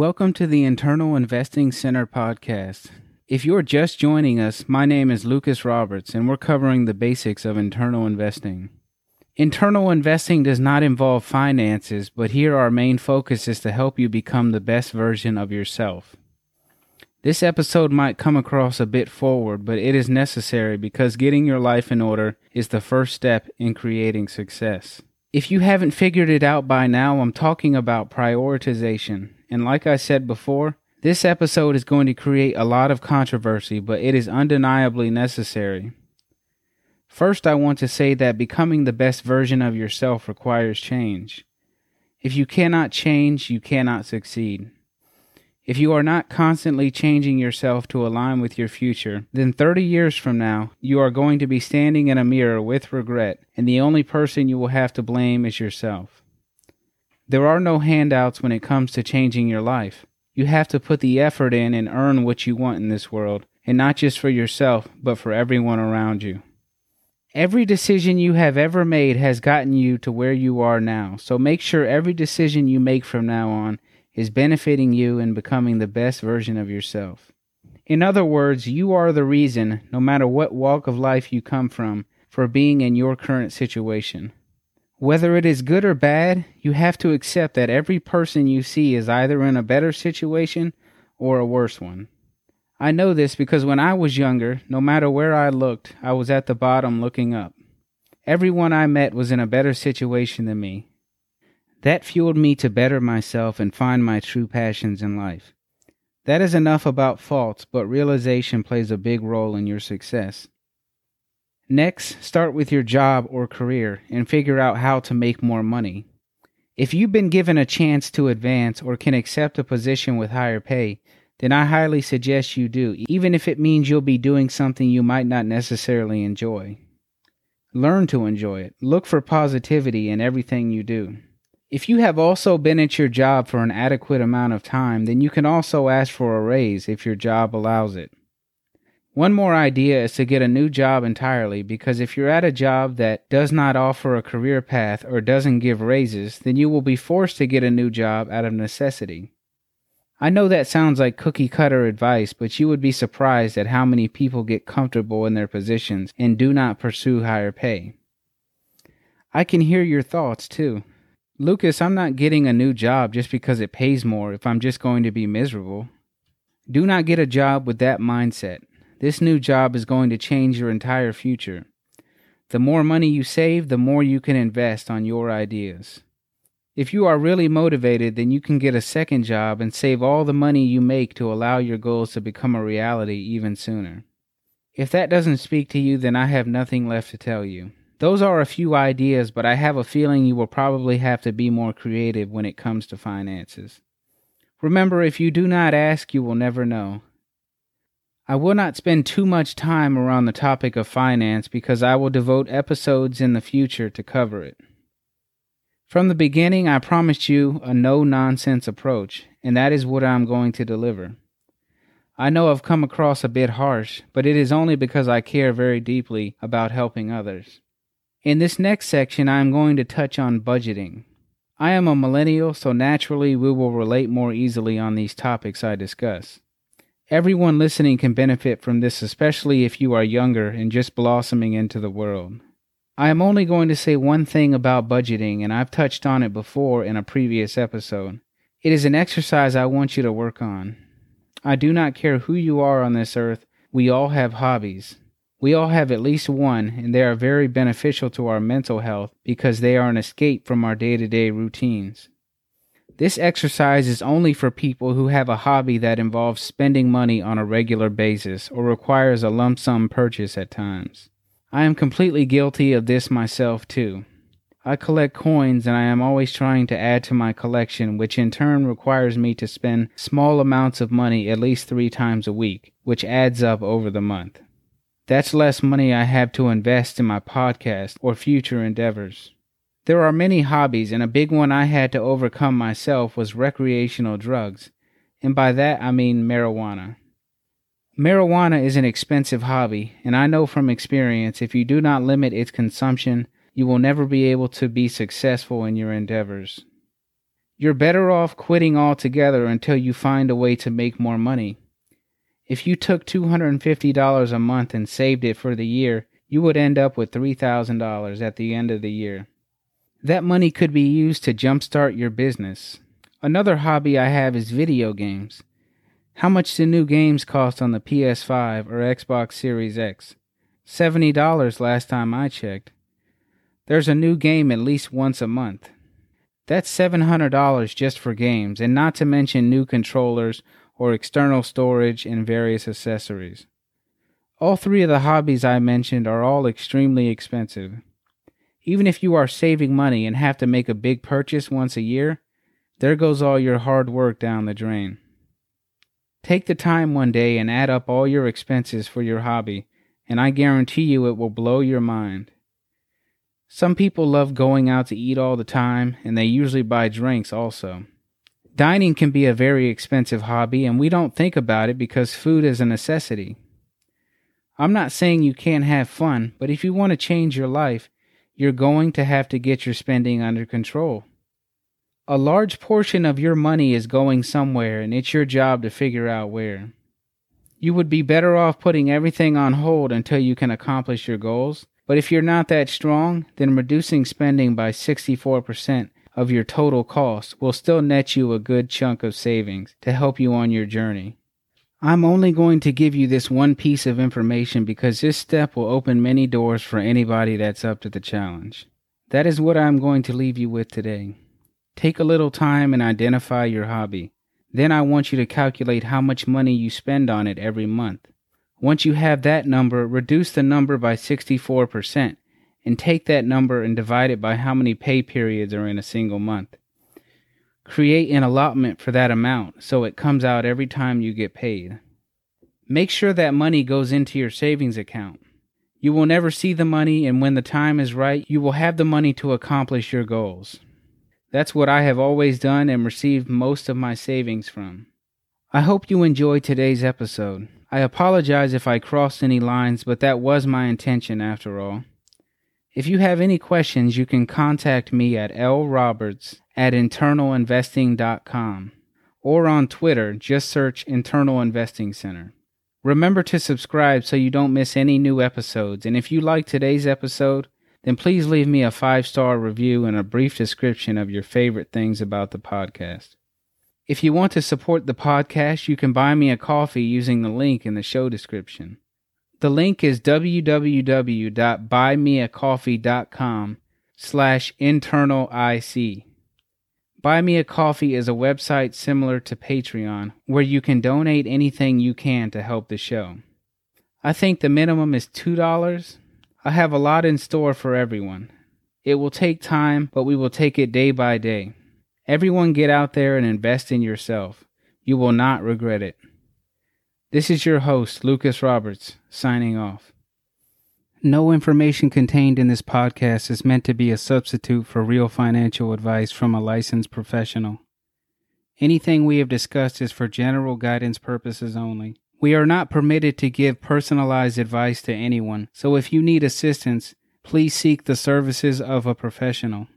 Welcome to the Internal Investing Center podcast. If you're just joining us, my name is Lucas Roberts, and we're covering the basics of internal investing. Internal investing does not involve finances, but here our main focus is to help you become the best version of yourself. This episode might come across a bit forward, but it is necessary because getting your life in order is the first step in creating success. If you haven't figured it out by now, I'm talking about prioritization. And like I said before, this episode is going to create a lot of controversy, but it is undeniably necessary. First, I want to say that becoming the best version of yourself requires change. If you cannot change, you cannot succeed. If you are not constantly changing yourself to align with your future, then 30 years from now, you are going to be standing in a mirror with regret, and the only person you will have to blame is yourself. There are no handouts when it comes to changing your life. You have to put the effort in and earn what you want in this world, and not just for yourself, but for everyone around you. Every decision you have ever made has gotten you to where you are now, so make sure every decision you make from now on is benefiting you and becoming the best version of yourself. In other words, you are the reason, no matter what walk of life you come from, for being in your current situation. Whether it is good or bad, you have to accept that every person you see is either in a better situation or a worse one. I know this because when I was younger, no matter where I looked, I was at the bottom looking up. Everyone I met was in a better situation than me. That fueled me to better myself and find my true passions in life. That is enough about faults, but realization plays a big role in your success. Next, start with your job or career and figure out how to make more money. If you've been given a chance to advance or can accept a position with higher pay, then I highly suggest you do, even if it means you'll be doing something you might not necessarily enjoy. Learn to enjoy it. Look for positivity in everything you do. If you have also been at your job for an adequate amount of time, then you can also ask for a raise if your job allows it. One more idea is to get a new job entirely, because if you're at a job that does not offer a career path or doesn't give raises, then you will be forced to get a new job out of necessity. I know that sounds like cookie-cutter advice, but you would be surprised at how many people get comfortable in their positions and do not pursue higher pay. I can hear your thoughts, too. Lucas, I'm not getting a new job just because it pays more if I'm just going to be miserable. Do not get a job with that mindset. This new job is going to change your entire future. The more money you save, the more you can invest on your ideas. If you are really motivated, then you can get a second job and save all the money you make to allow your goals to become a reality even sooner. If that doesn't speak to you, then I have nothing left to tell you. Those are a few ideas, but I have a feeling you will probably have to be more creative when it comes to finances. Remember, if you do not ask, you will never know. I will not spend too much time around the topic of finance because I will devote episodes in the future to cover it. From the beginning, I promised you a no-nonsense approach, and that is what I'm going to deliver. I know I've come across a bit harsh, but it is only because I care very deeply about helping others. In this next section, I am going to touch on budgeting. I am a millennial, so naturally we will relate more easily on these topics I discuss. Everyone listening can benefit from this, especially if you are younger and just blossoming into the world. I am only going to say one thing about budgeting, and I've touched on it before in a previous episode. It is an exercise I want you to work on. I do not care who you are on this earth, we all have hobbies. We all have at least one, and they are very beneficial to our mental health because they are an escape from our day-to-day routines. This exercise is only for people who have a hobby that involves spending money on a regular basis or requires a lump sum purchase at times. I am completely guilty of this myself too. I collect coins and I am always trying to add to my collection, which in turn requires me to spend small amounts of money at least 3 times a week, which adds up over the month. That's less money I have to invest in my podcast or future endeavors. There are many hobbies, and a big one I had to overcome myself was recreational drugs, and by that I mean marijuana. Marijuana is an expensive hobby, and I know from experience if you do not limit its consumption, you will never be able to be successful in your endeavors. You're better off quitting altogether until you find a way to make more money. If you took $250 a month and saved it for the year, you would end up with $3,000 at the end of the year. That money could be used to jumpstart your business. Another hobby I have is video games. How much do new games cost on the PS5 or Xbox Series X? $70 last time I checked. There's a new game at least once a month. That's $700 just for games, and not to mention new controllers or external storage and various accessories. All three of the hobbies I mentioned are all extremely expensive. Even if you are saving money and have to make a big purchase once a year, there goes all your hard work down the drain. Take the time one day and add up all your expenses for your hobby, and I guarantee you it will blow your mind. Some people love going out to eat all the time, and they usually buy drinks also. Dining can be a very expensive hobby, and we don't think about it because food is a necessity. I'm not saying you can't have fun, but if you want to change your life, you're going to have to get your spending under control. A large portion of your money is going somewhere, and it's your job to figure out where. You would be better off putting everything on hold until you can accomplish your goals, but if you're not that strong, then reducing spending by 64% of your total cost will still net you a good chunk of savings to help you on your journey. I'm only going to give you this one piece of information because this step will open many doors for anybody that's up to the challenge. That is what I'm going to leave you with today. Take a little time and identify your hobby. Then I want you to calculate how much money you spend on it every month. Once you have that number, reduce the number by 64% and take that number and divide it by how many pay periods are in a single month. Create an allotment for that amount so it comes out every time you get paid. Make sure that money goes into your savings account. You will never see the money, and when the time is right, you will have the money to accomplish your goals. That's what I have always done and received most of my savings from. I hope you enjoyed today's episode. I apologize if I crossed any lines, but that was my intention after all. If you have any questions, you can contact me at lroberts@internalinvesting.com or on Twitter, just search Internal Investing Center. Remember to subscribe so you don't miss any new episodes, and if you like today's episode, then please leave me a 5-star review and a brief description of your favorite things about the podcast. If you want to support the podcast, you can buy me a coffee using the link in the show description. The link is www.buymeacoffee.com/internalic. Buy Me A Coffee is a website similar to Patreon where you can donate anything you can to help the show. I think the minimum is $2. I have a lot in store for everyone. It will take time, but we will take it day by day. Everyone get out there and invest in yourself. You will not regret it. This is your host, Lucas Roberts, signing off. No information contained in this podcast is meant to be a substitute for real financial advice from a licensed professional. Anything we have discussed is for general guidance purposes only. We are not permitted to give personalized advice to anyone, so if you need assistance, please seek the services of a professional.